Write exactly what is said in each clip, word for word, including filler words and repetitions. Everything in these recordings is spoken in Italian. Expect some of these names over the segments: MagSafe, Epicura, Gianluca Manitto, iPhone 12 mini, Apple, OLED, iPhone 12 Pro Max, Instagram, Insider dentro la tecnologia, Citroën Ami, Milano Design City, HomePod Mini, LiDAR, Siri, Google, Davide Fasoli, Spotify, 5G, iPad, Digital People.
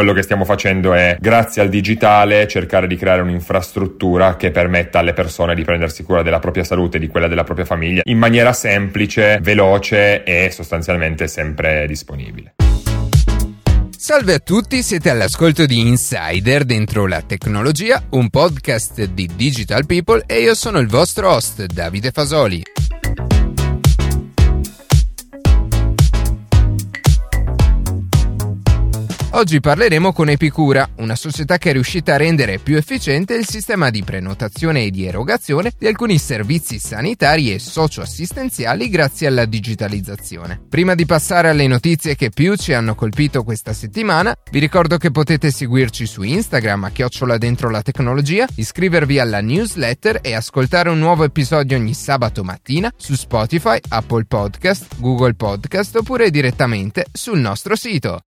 Quello che stiamo facendo è, grazie al digitale, cercare di creare un'infrastruttura che permetta alle persone di prendersi cura della propria salute e di quella della propria famiglia in maniera semplice, veloce e sostanzialmente sempre disponibile. Salve a tutti, siete all'ascolto di Insider dentro la tecnologia, un podcast di Digital People e io sono il vostro host Davide Fasoli. Oggi parleremo con Epicura, una società che è riuscita a rendere più efficiente il sistema di prenotazione e di erogazione di alcuni servizi sanitari e socioassistenziali grazie alla digitalizzazione. Prima di passare alle notizie che più ci hanno colpito questa settimana, vi ricordo che potete seguirci su Instagram a chiocciola dentro la tecnologia, iscrivervi alla newsletter e ascoltare un nuovo episodio ogni sabato mattina su Spotify, Apple Podcast, Google Podcast oppure direttamente sul nostro sito.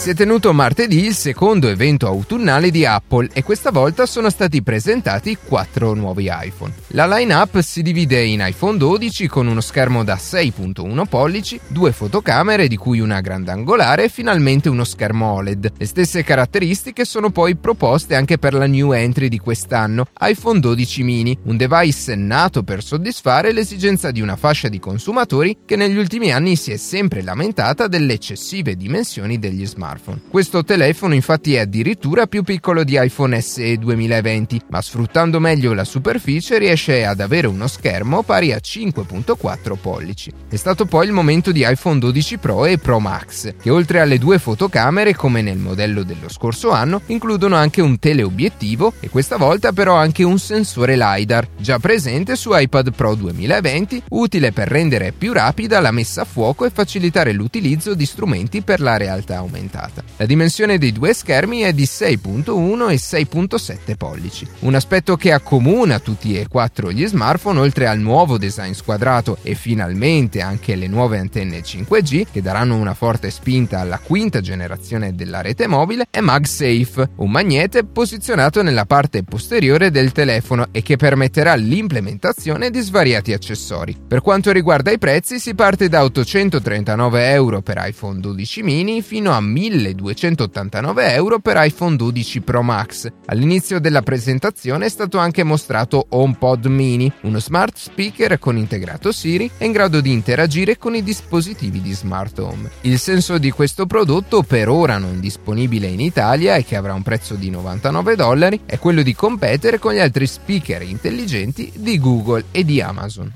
Si è tenuto martedì il secondo evento autunnale di Apple e questa volta sono stati presentati quattro nuovi iPhone. La line-up si divide in iPhone dodici con uno schermo da sei virgola uno pollici, due fotocamere di cui una grandangolare e finalmente uno schermo O L E D. Le stesse caratteristiche sono poi proposte anche per la new entry di quest'anno, iPhone dodici mini, un device nato per soddisfare l'esigenza di una fascia di consumatori che negli ultimi anni si è sempre lamentata delle eccessive dimensioni degli smartphone. Questo telefono infatti è addirittura più piccolo di iPhone S E duemilaventi, ma sfruttando meglio la superficie riesce ad avere uno schermo pari a cinque virgola quattro pollici. È stato poi il momento di iPhone dodici Pro e Pro Max, che oltre alle due fotocamere, come nel modello dello scorso anno, includono anche un teleobiettivo e questa volta però anche un sensore LiDAR, già presente su iPad Pro duemilaventi, utile per rendere più rapida la messa a fuoco e facilitare l'utilizzo di strumenti per la realtà aumentata. La dimensione dei due schermi è di sei virgola uno e sei virgola sette pollici, un aspetto che accomuna tutti e quattro gli smartphone oltre al nuovo design squadrato e finalmente anche le nuove antenne cinque G che daranno una forte spinta alla quinta generazione della rete mobile è MagSafe, un magnete posizionato nella parte posteriore del telefono e che permetterà l'implementazione di svariati accessori. Per quanto riguarda i prezzi si parte da ottocentotrentanove euro per iPhone dodici mini fino a milleduecentottantanove euro per iPhone dodici Pro Max. All'inizio della presentazione è stato anche mostrato HomePod Mini, uno smart speaker con integrato Siri e in grado di interagire con i dispositivi di smart home. Il senso di questo prodotto, per ora non disponibile in Italia e che avrà un prezzo di novantanove dollari, è quello di competere con gli altri speaker intelligenti di Google e di Amazon.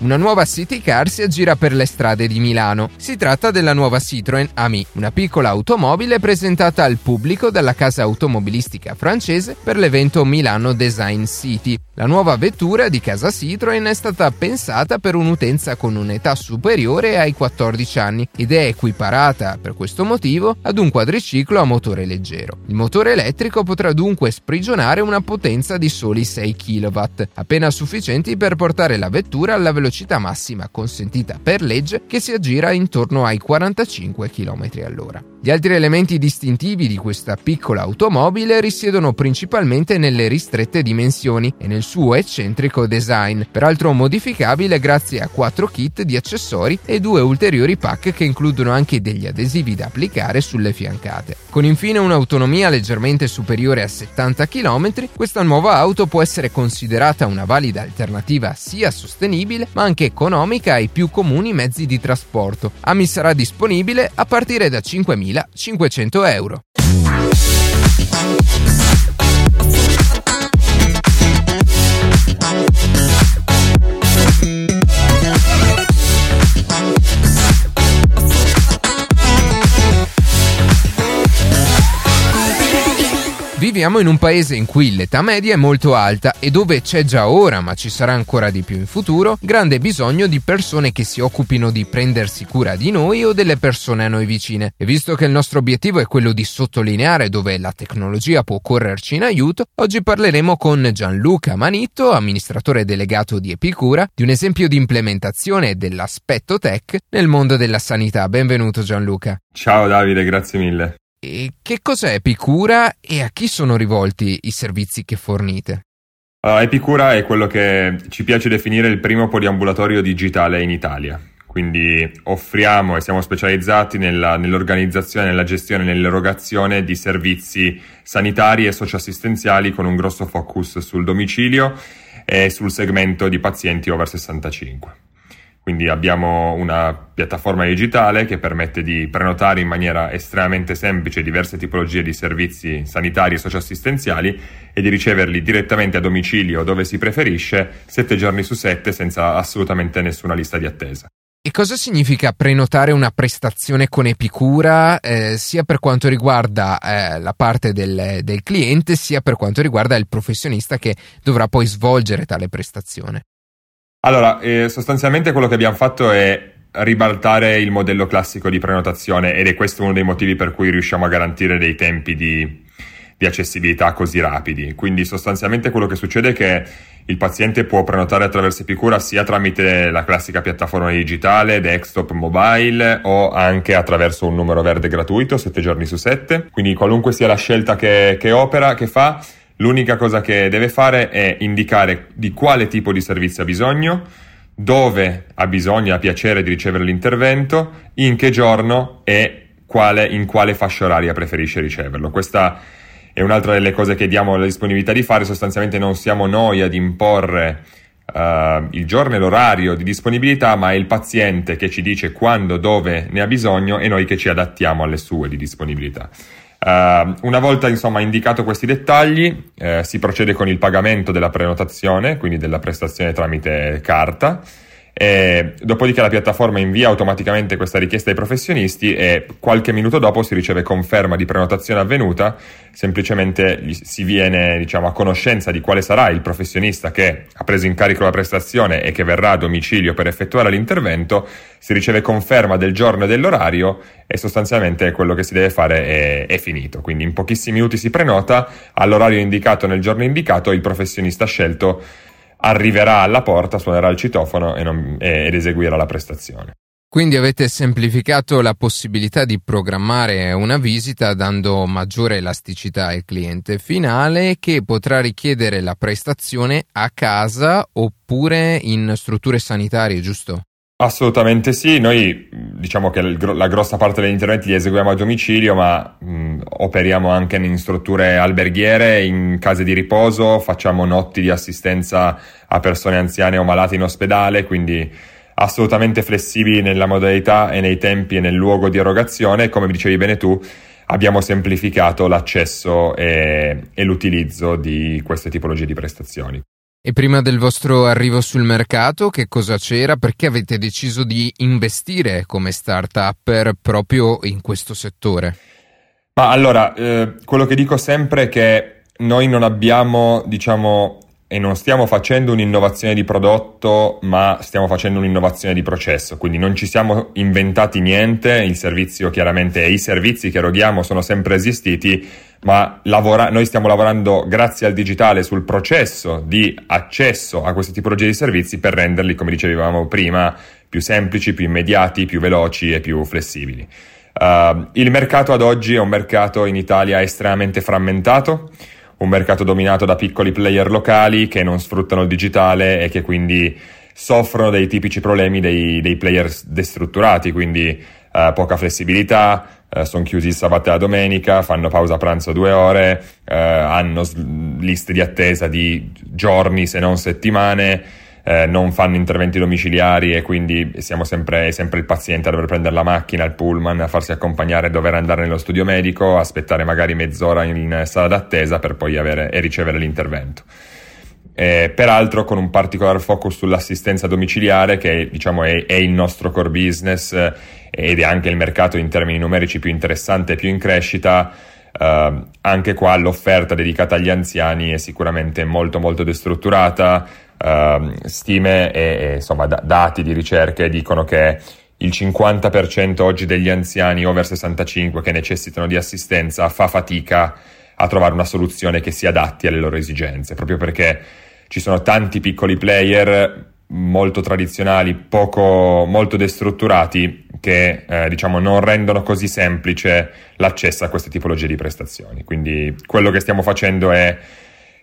Una nuova city car si aggira per le strade di Milano. Si tratta della nuova Citroën Ami, una piccola automobile presentata al pubblico dalla casa automobilistica francese per l'evento Milano Design City. La nuova vettura di casa Citroën è stata pensata per un'utenza con un'età superiore ai quattordici anni ed è equiparata, per questo motivo, ad un quadriciclo a motore leggero. Il motore elettrico potrà dunque sprigionare una potenza di soli sei chilowatt, appena sufficienti per portare la vettura alla velocità velocità massima consentita per legge che si aggira intorno ai quarantacinque chilometri all'ora. Gli altri elementi distintivi di questa piccola automobile risiedono principalmente nelle ristrette dimensioni e nel suo eccentrico design, peraltro modificabile grazie a quattro kit di accessori e due ulteriori pack che includono anche degli adesivi da applicare sulle fiancate. Con infine un'autonomia leggermente superiore a settanta chilometri, questa nuova auto può essere considerata una valida alternativa sia sostenibile ma anche economica ai più comuni mezzi di trasporto. Ami sarà disponibile a partire da cinquemilacinquecento euro. Viviamo in un paese in cui l'età media è molto alta e dove c'è già ora, ma ci sarà ancora di più in futuro, grande bisogno di persone che si occupino di prendersi cura di noi o delle persone a noi vicine. E visto che il nostro obiettivo è quello di sottolineare dove la tecnologia può correrci in aiuto, oggi parleremo con Gianluca Manitto, amministratore delegato di Epicura, di un esempio di implementazione dell'aspetto tech nel mondo della sanità. Benvenuto Gianluca. Ciao Davide, grazie mille. E che cos'è Epicura e a chi sono rivolti i servizi che fornite? Uh, Epicura è quello che ci piace definire il primo poliambulatorio digitale in Italia. Quindi offriamo e siamo specializzati nella, nell'organizzazione, nella gestione, nell'erogazione di servizi sanitari e socioassistenziali con un grosso focus sul domicilio e sul segmento di pazienti over sessantacinque. Quindi abbiamo una piattaforma digitale che permette di prenotare in maniera estremamente semplice diverse tipologie di servizi sanitari e socioassistenziali e di riceverli direttamente a domicilio dove si preferisce, sette giorni su sette senza assolutamente nessuna lista di attesa. E cosa significa prenotare una prestazione con Epicura, eh, sia per quanto riguarda eh, la parte del, del cliente, sia per quanto riguarda il professionista che dovrà poi svolgere tale prestazione? Allora, eh, sostanzialmente quello che abbiamo fatto è ribaltare il modello classico di prenotazione ed è questo uno dei motivi per cui riusciamo a garantire dei tempi di... di accessibilità così rapidi. Quindi sostanzialmente quello che succede è che il paziente può prenotare attraverso Epicura sia tramite la classica piattaforma digitale, desktop, mobile o anche attraverso un numero verde gratuito sette giorni su sette. Quindi qualunque sia la scelta che, che opera, che fa, l'unica cosa che deve fare è indicare di quale tipo di servizio ha bisogno, dove ha bisogno, ha piacere di ricevere l'intervento, in che giorno e quale, in quale fascia oraria preferisce riceverlo. Questa è un'altra delle cose che diamo la disponibilità di fare. Sostanzialmente non siamo noi ad imporre uh, il giorno e l'orario di disponibilità, ma è il paziente che ci dice quando, dove ne ha bisogno e noi che ci adattiamo alle sue di disponibilità. Uh, una volta insomma indicato questi dettagli, eh, si procede con il pagamento della prenotazione, quindi della prestazione tramite carta. E dopodiché la piattaforma invia automaticamente questa richiesta ai professionisti e qualche minuto dopo si riceve conferma di prenotazione avvenuta, semplicemente si viene diciamo a conoscenza di quale sarà il professionista che ha preso in carico la prestazione e che verrà a domicilio per effettuare l'intervento, si riceve conferma del giorno e dell'orario e sostanzialmente quello che si deve fare è, è finito. Quindi in pochissimi minuti si prenota, all'orario indicato, nel giorno indicato, il professionista scelto arriverà alla porta, suonerà il citofono e non, ed eseguirà la prestazione. Quindi avete semplificato la possibilità di programmare una visita dando maggiore elasticità al cliente finale che potrà richiedere la prestazione a casa oppure in strutture sanitarie, giusto? Assolutamente sì, noi diciamo che la grossa parte degli interventi li eseguiamo a domicilio, ma mh, operiamo anche in strutture alberghiere, in case di riposo, facciamo notti di assistenza a persone anziane o malate in ospedale, quindi assolutamente flessibili nella modalità e nei tempi e nel luogo di erogazione. Come dicevi bene tu, abbiamo semplificato l'accesso e, e l'utilizzo di queste tipologie di prestazioni. E prima del vostro arrivo sul mercato, che cosa c'era? Perché avete deciso di investire come start-upper proprio in questo settore? Ma allora, eh, quello che dico sempre è che noi non abbiamo, diciamo, e non stiamo facendo un'innovazione di prodotto, ma stiamo facendo un'innovazione di processo. Quindi non ci siamo inventati niente, il servizio chiaramente e i servizi che eroghiamo sono sempre esistiti, ma lavora- noi stiamo lavorando grazie al digitale sul processo di accesso a queste tipologie di servizi per renderli, come dicevamo prima, più semplici, più immediati, più veloci e più flessibili. Uh, il mercato ad oggi è un mercato in Italia estremamente frammentato, un mercato dominato da piccoli player locali che non sfruttano il digitale e che quindi soffrono dei tipici problemi dei, dei player destrutturati, quindi uh, poca flessibilità, Uh, sono chiusi il sabato e la domenica, fanno pausa pranzo due ore, uh, hanno sl- liste di attesa di giorni se non settimane, uh, non fanno interventi domiciliari e quindi siamo sempre, sempre il paziente a dover prendere la macchina, il pullman, a farsi accompagnare, a dover andare nello studio medico, aspettare magari mezz'ora in sala d'attesa per poi avere e ricevere l'intervento. Eh, peraltro con un particolare focus sull'assistenza domiciliare che diciamo è, è il nostro core business eh, ed è anche il mercato in termini numerici più interessante e più in crescita. Eh, anche qua l'offerta dedicata agli anziani è sicuramente molto molto destrutturata. Eh, stime e, e insomma da, dati di ricerche dicono che il cinquanta per cento oggi degli anziani over sessantacinque che necessitano di assistenza fa fatica a trovare una soluzione che si adatti alle loro esigenze, proprio perché ci sono tanti piccoli player molto tradizionali, poco, molto destrutturati, che eh, diciamo non rendono così semplice l'accesso a queste tipologie di prestazioni. Quindi quello che stiamo facendo è,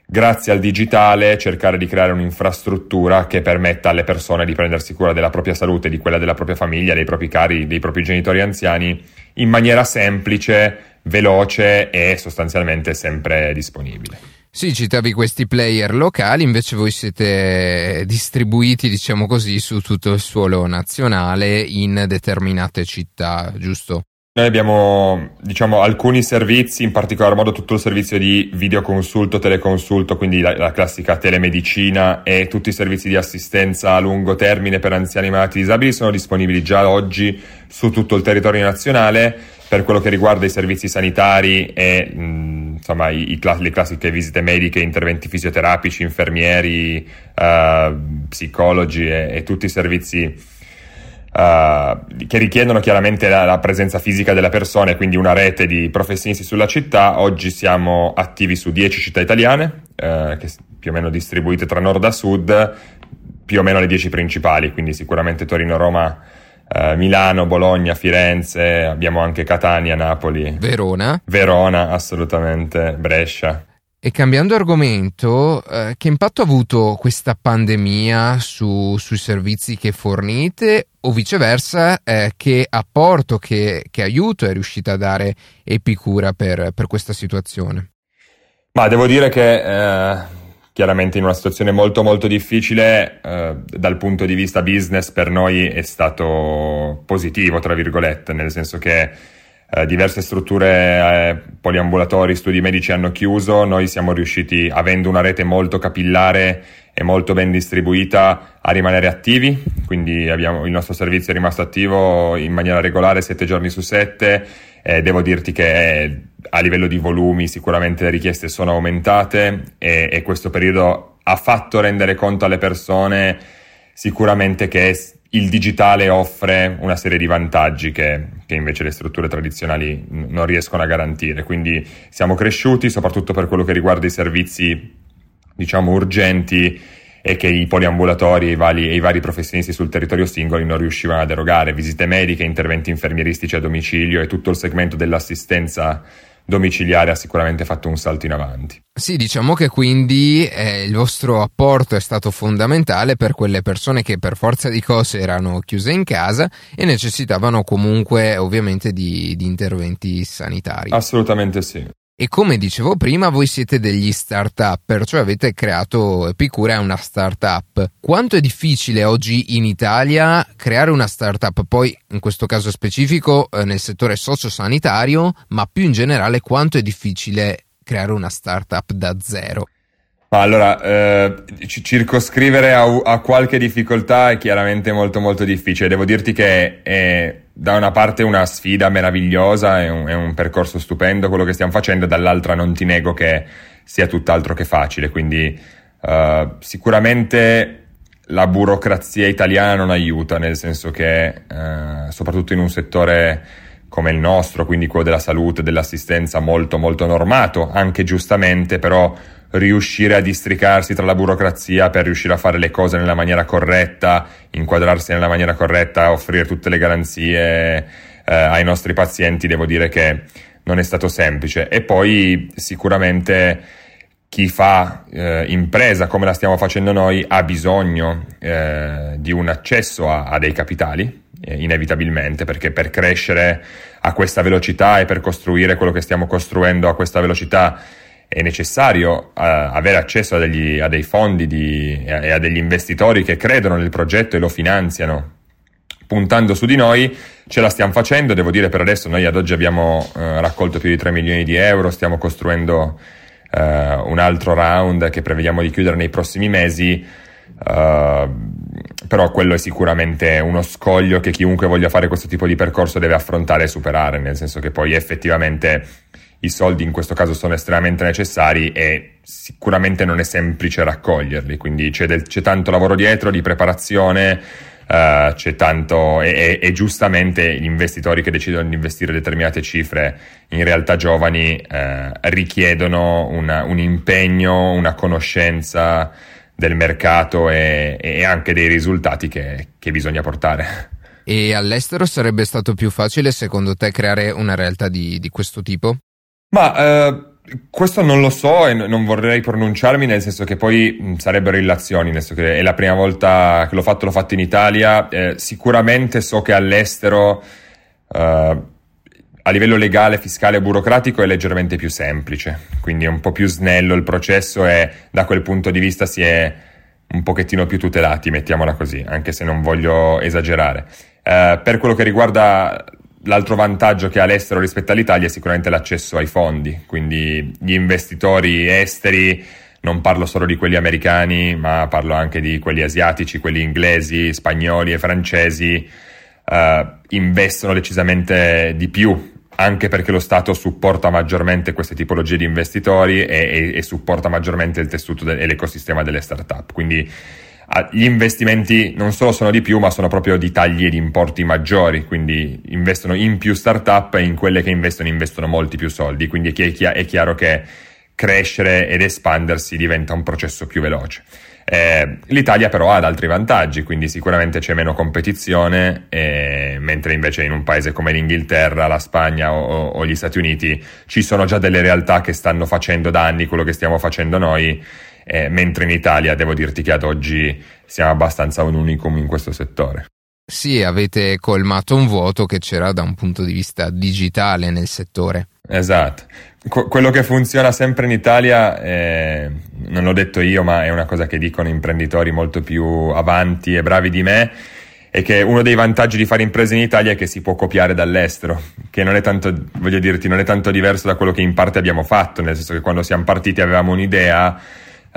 grazie al digitale, cercare di creare un'infrastruttura che permetta alle persone di prendersi cura della propria salute, di quella della propria famiglia, dei propri cari, dei propri genitori anziani, in maniera semplice, veloce e sostanzialmente sempre disponibile. Sì, citavi questi player locali, invece voi siete distribuiti, diciamo così, su tutto il suolo nazionale in determinate città, giusto? Noi abbiamo, diciamo, alcuni servizi, in particolar modo tutto il servizio di videoconsulto, teleconsulto, quindi la, la classica telemedicina, e tutti i servizi di assistenza a lungo termine per anziani e malati disabili sono disponibili già oggi su tutto il territorio nazionale. Per quello che riguarda i servizi sanitari e mh, insomma i, i, le classiche visite mediche, interventi fisioterapici, infermieri, uh, psicologi e, e tutti i servizi uh, che richiedono chiaramente la, la presenza fisica della persona e quindi una rete di professionisti sulla città, oggi siamo attivi su dieci città italiane, uh, che più o meno distribuite tra nord a sud, più o meno le dieci principali, quindi sicuramente Torino, Roma, Uh, Milano, Bologna, Firenze, abbiamo anche Catania, Napoli, Verona, Verona assolutamente, Brescia. E cambiando argomento, eh, che impatto ha avuto questa pandemia su, sui servizi che fornite, o viceversa, eh, che apporto, che, che aiuto è riuscita a dare Epicura per, per questa situazione? Ma devo dire che eh, chiaramente in una situazione molto molto difficile, eh, dal punto di vista business per noi è stato positivo, tra virgolette, nel senso che eh, diverse strutture, eh, poliambulatori, studi medici hanno chiuso, noi siamo riusciti, avendo una rete molto capillare e molto ben distribuita, a rimanere attivi, quindi abbiamo, il nostro servizio è rimasto attivo in maniera regolare sette giorni su sette, eh, devo dirti che è, a livello di volumi sicuramente le richieste sono aumentate e, e questo periodo ha fatto rendere conto alle persone sicuramente che il digitale offre una serie di vantaggi che, che invece le strutture tradizionali n- non riescono a garantire. Quindi siamo cresciuti soprattutto per quello che riguarda i servizi, diciamo, urgenti, e che i poliambulatori e i vari, i vari professionisti sul territorio singoli non riuscivano ad erogare: visite mediche, interventi infermieristici a domicilio e tutto il segmento dell'assistenza domiciliare ha sicuramente fatto un salto in avanti. Sì, diciamo che quindi eh, il vostro apporto è stato fondamentale per quelle persone che per forza di cose erano chiuse in casa e necessitavano comunque ovviamente di, di interventi sanitari. Assolutamente sì. E come dicevo prima, voi siete degli start-up, cioè avete creato Epicura, è una start-up. Quanto è difficile oggi in Italia creare una start-up, poi in questo caso specifico nel settore socio-sanitario, ma più in generale quanto è difficile creare una start-up da zero? Allora, eh, circoscrivere a, a qualche difficoltà è chiaramente molto molto difficile. Devo dirti che è da una parte una sfida meravigliosa, è un, è un percorso stupendo quello che stiamo facendo, dall'altra non ti nego che sia tutt'altro che facile, quindi eh, sicuramente la burocrazia italiana non aiuta, nel senso che eh, soprattutto in un settore come il nostro, quindi quello della salute, dell'assistenza, molto molto normato, anche giustamente, però riuscire a districarsi tra la burocrazia per riuscire a fare le cose nella maniera corretta, inquadrarsi nella maniera corretta, offrire tutte le garanzie eh, ai nostri pazienti, devo dire che non è stato semplice. E poi sicuramente chi fa eh, impresa come la stiamo facendo noi ha bisogno eh, di un accesso a, a dei capitali, inevitabilmente, perché per crescere a questa velocità e per costruire quello che stiamo costruendo a questa velocità è necessario uh, avere accesso a, degli, a dei fondi di, e a degli investitori che credono nel progetto e lo finanziano. Puntando su di noi ce la stiamo facendo, devo dire per adesso noi ad oggi abbiamo uh, raccolto più di tre milioni di euro, stiamo costruendo uh, un altro round che prevediamo di chiudere nei prossimi mesi. Uh, però quello è sicuramente uno scoglio che chiunque voglia fare questo tipo di percorso deve affrontare e superare, nel senso che poi effettivamente i soldi in questo caso sono estremamente necessari e sicuramente non è semplice raccoglierli, quindi c'è, del, c'è tanto lavoro dietro di preparazione, uh, c'è tanto e, e, e giustamente gli investitori che decidono di investire determinate cifre in realtà giovani uh, richiedono una, un impegno, una conoscenza del mercato e, e anche dei risultati che, che bisogna portare. E all'estero sarebbe stato più facile, secondo te, creare una realtà di, di questo tipo? Ma eh, questo non lo so e non vorrei pronunciarmi, nel senso che poi mh, sarebbero illazioni, nel senso che è la prima volta che l'ho fatto, l'ho fatto in Italia. Eh, sicuramente so che all'estero eh, a livello legale, fiscale e burocratico è leggermente più semplice, quindi è un po' più snello il processo e da quel punto di vista si è un pochettino più tutelati, mettiamola così, anche se non voglio esagerare. Eh, per quello che riguarda l'altro vantaggio che ha l'estero rispetto all'Italia è sicuramente l'accesso ai fondi, quindi gli investitori esteri, non parlo solo di quelli americani, ma parlo anche di quelli asiatici, quelli inglesi, spagnoli e francesi, eh, investono decisamente di più, anche perché lo Stato supporta maggiormente queste tipologie di investitori e, e, e supporta maggiormente il tessuto de- e l'ecosistema delle start-up. Quindi a, gli investimenti non solo sono di più, ma sono proprio di tagli e di importi maggiori, quindi investono in più start-up e in quelle che investono investono molti più soldi, quindi è, chi- è chiaro che crescere ed espandersi diventa un processo più veloce. Eh, L'Italia però ha altri vantaggi, quindi sicuramente c'è meno competizione, eh, mentre invece in un paese come l'Inghilterra, la Spagna o, o gli Stati Uniti ci sono già delle realtà che stanno facendo da anni quello che stiamo facendo noi, eh, mentre in Italia devo dirti che ad oggi siamo abbastanza un unicum in questo settore. Sì, avete colmato un vuoto che c'era da un punto di vista digitale nel settore. Esatto. Qu- quello che funziona sempre in Italia, eh, non l'ho detto io, ma è una cosa che dicono imprenditori molto più avanti e bravi di me, è che uno dei vantaggi di fare imprese in Italia è che si può copiare dall'estero, che non è tanto, voglio dirti, non è tanto diverso da quello che in parte abbiamo fatto, nel senso che quando siamo partiti avevamo un'idea,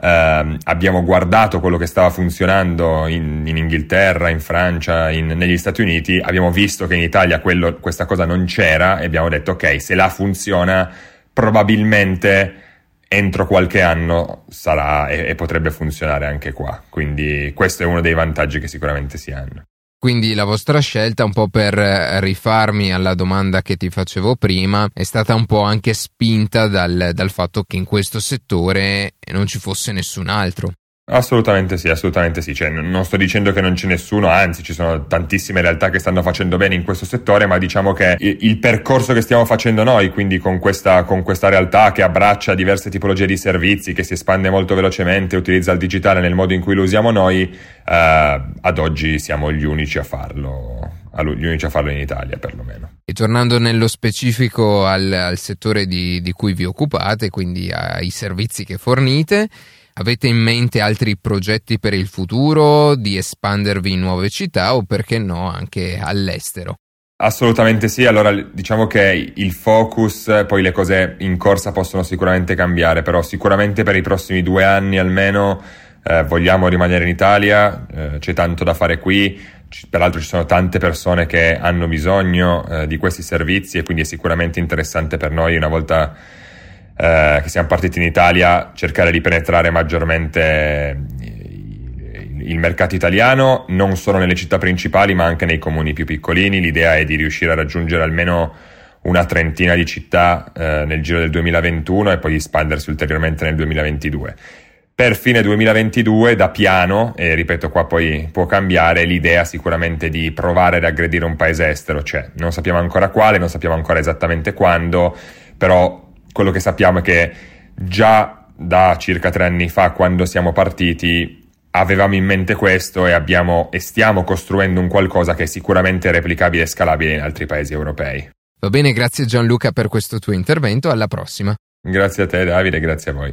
eh, abbiamo guardato quello che stava funzionando in, in Inghilterra, in Francia, in, negli Stati Uniti, abbiamo visto che in Italia quello, questa cosa non c'era e abbiamo detto ok, se la funziona probabilmente entro qualche anno sarà e, e potrebbe funzionare anche qua, quindi questo è uno dei vantaggi che sicuramente si hanno. Quindi la vostra scelta, un po' per rifarmi alla domanda che ti facevo prima, è stata un po' anche spinta dal, dal fatto che in questo settore non ci fosse nessun altro. Assolutamente sì, assolutamente sì, cioè, non sto dicendo che non c'è nessuno, anzi ci sono tantissime realtà che stanno facendo bene in questo settore, ma diciamo che il percorso che stiamo facendo noi, quindi con questa, con questa realtà che abbraccia diverse tipologie di servizi, che si espande molto velocemente, utilizza il digitale nel modo in cui lo usiamo noi, eh, ad oggi siamo gli unici a farlo. Gli unici a farlo in Italia, perlomeno. E tornando nello specifico al, al settore di, di cui vi occupate, quindi ai servizi che fornite, avete in mente altri progetti per il futuro, di espandervi in nuove città o perché no anche all'estero? Assolutamente sì, allora diciamo che il focus, poi le cose in corsa possono sicuramente cambiare, però sicuramente per i prossimi due anni almeno eh, vogliamo rimanere in Italia, eh, c'è tanto da fare qui. Peraltro ci sono tante persone che hanno bisogno eh, di questi servizi e quindi è sicuramente interessante per noi, una volta eh, che siamo partiti in Italia, cercare di penetrare maggiormente il mercato italiano, non solo nelle città principali ma anche nei comuni più piccolini. L'idea è di riuscire a raggiungere almeno una trentina di città eh, nel giro del duemilaventuno e poi espandersi ulteriormente nel duemilaventidue. Per fine duemilaventidue, da piano, e ripeto qua poi può cambiare, l'idea sicuramente di provare ad aggredire un paese estero, cioè non sappiamo ancora quale, non sappiamo ancora esattamente quando, però quello che sappiamo è che già da circa tre anni fa, quando siamo partiti, avevamo in mente questo e abbiamo e stiamo costruendo un qualcosa che è sicuramente replicabile e scalabile in altri paesi europei. Va bene, grazie Gianluca per questo tuo intervento, alla prossima. Grazie a te Davide, grazie a voi.